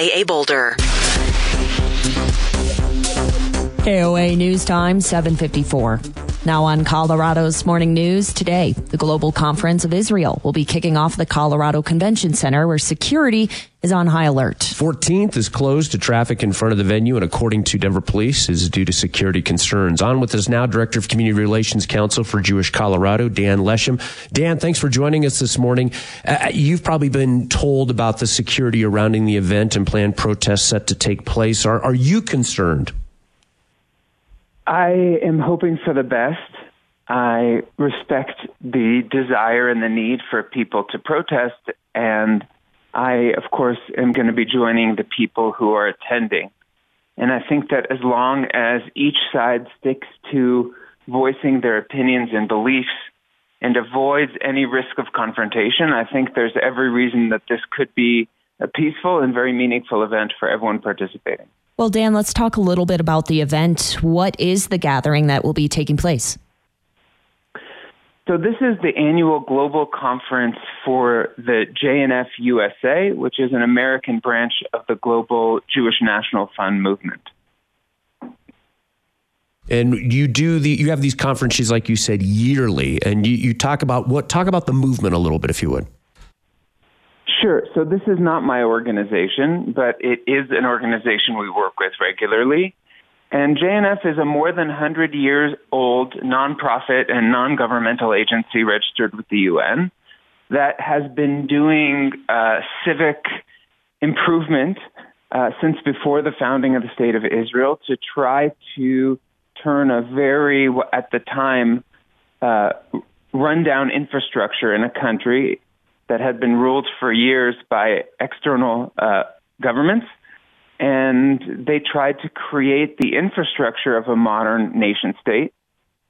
KOA Boulder. KOA News Time, 7:54. Now on Colorado's Morning News today, the Global Conference of Israel will be kicking off the Colorado Convention Center, where security is on high alert. 14th is closed to traffic in front of the venue, and according to Denver Police, is due to security concerns. On with us now, Director of Community Relations Council for Jewish Colorado, Dan Leshem. Dan, thanks for joining us this morning. You've probably been told about the security surrounding the event and planned protests set to take place. Are you concerned? I am hoping for the best. I respect the desire and the need for people to protest, and I, of course, am going to be joining the people who are attending. And I think that as long as each side sticks to voicing their opinions and beliefs and avoids any risk of confrontation, I think there's every reason that this could be a peaceful and very meaningful event for everyone participating. Well, Dan, let's talk a little bit about the event. What is the gathering that will be taking place? So this is the annual global conference for the JNF USA, which is an American branch of the global Jewish National Fund movement. And you have these conferences, like you said, yearly, and you talk about the movement a little bit, if you would. Sure. So this is not my organization, but it is an organization we work with regularly. And JNF is a more than 100 years old nonprofit and non-governmental agency registered with the UN that has been doing civic improvement since before the founding of the State of Israel to try to turn a very, at the time, rundown infrastructure in a country that had been ruled for years by external governments, and they tried to create the infrastructure of a modern nation state.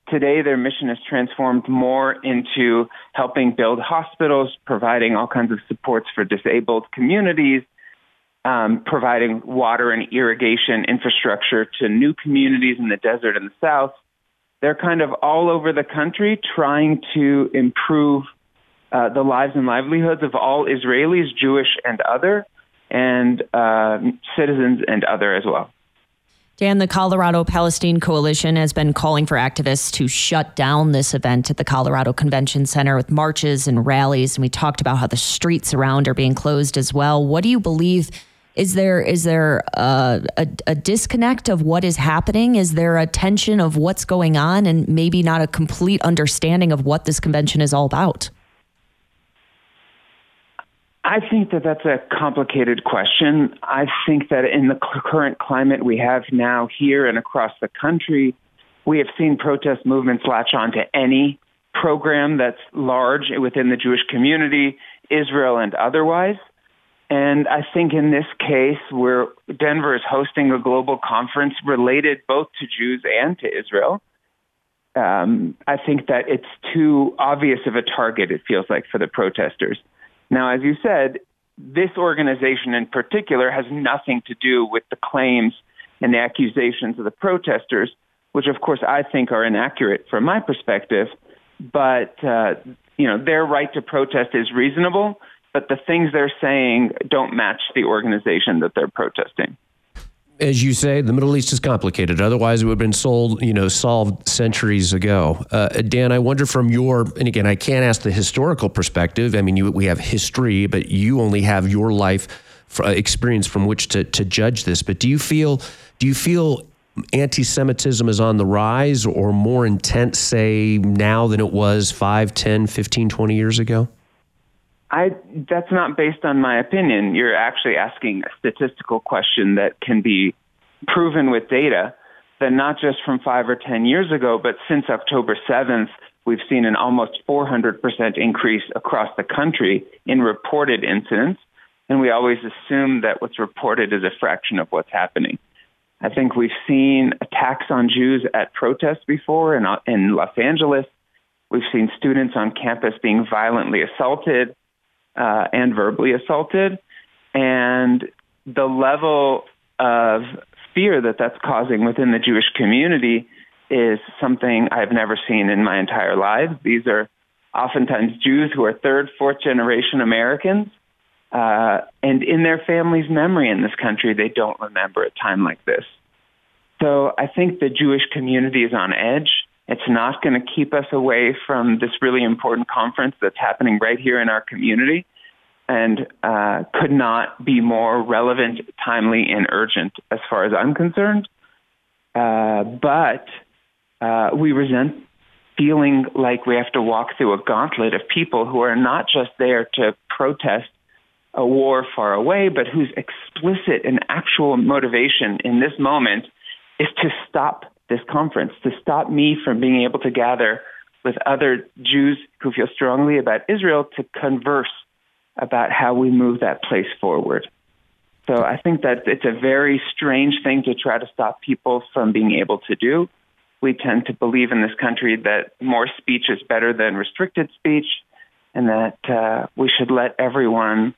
Today, their mission has transformed more into helping build hospitals, providing all kinds of supports for disabled communities, providing water and irrigation infrastructure to new communities in the desert in the south. They're kind of all over the country trying to improve the lives and livelihoods of all Israelis, Jewish and other, and citizens and other as well. Dan, the Colorado Palestine Coalition has been calling for activists to shut down this event at the Colorado Convention Center with marches and rallies, and we talked about how the streets around are being closed as well. What do you believe? Is there a disconnect of what is happening? Is there a tension of what's going on and maybe not a complete understanding of what this convention is all about? I think that that's a complicated question. I think that in the current climate we have now here and across the country, we have seen protest movements latch on to any program that's large within the Jewish community, Israel and otherwise. And I think in this case where Denver is hosting a global conference related both to Jews and to Israel, I think that it's too obvious of a target, it feels like, for the protesters. Now, as you said, this organization in particular has nothing to do with the claims and the accusations of the protesters, which, of course, I think are inaccurate from my perspective. But, their right to protest is reasonable, but the things they're saying don't match the organization that they're protesting. As you say, the Middle East is complicated. Otherwise, it would have been solved centuries ago. Dan, I wonder from and again, I can't ask the historical perspective. I mean, we have history, but you only have your life experience from which to judge this. But do you feel anti-Semitism is on the rise or more intense, say, now than it was 5, 10, 15, 20 years ago? That's not based on my opinion. You're actually asking a statistical question that can be proven with data, that not just from 5 or 10 years ago, but since October 7th, we've seen an almost 400% increase across the country in reported incidents. And we always assume that what's reported is a fraction of what's happening. I think we've seen attacks on Jews at protests before in Los Angeles. We've seen students on campus being violently assaulted. And verbally assaulted, and the level of fear that that's causing within the Jewish community is something I've never seen in my entire life. These are oftentimes Jews who are third, fourth generation Americans and in their family's memory in this country, they don't remember a time like this. So I think the Jewish community is on edge. It's not going to keep us away from this really important conference that's happening right here in our community, and could not be more relevant, timely, and urgent as far as I'm concerned. But we resent feeling like we have to walk through a gauntlet of people who are not just there to protest a war far away, but whose explicit and actual motivation in this moment is to stop this conference, to stop me from being able to gather with other Jews who feel strongly about Israel to converse about how we move that place forward. So I think that it's a very strange thing to try to stop people from being able to do. We tend to believe in this country that more speech is better than restricted speech, and that we should let everyone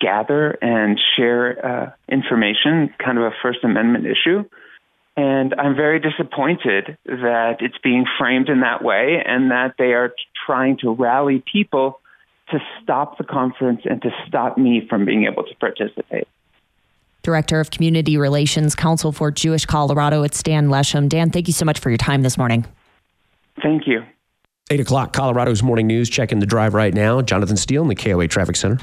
gather and share information, kind of a First Amendment issue. And I'm very disappointed that it's being framed in that way, and that they are trying to rally people to stop the conference and to stop me from being able to participate. Director of Community Relations, Council for Jewish Colorado, it's Dan Leshem. Dan, thank you so much for your time this morning. Thank you. 8 o'clock, Colorado's Morning News. Check in the drive right now. Jonathan Steele in the KOA Traffic Center.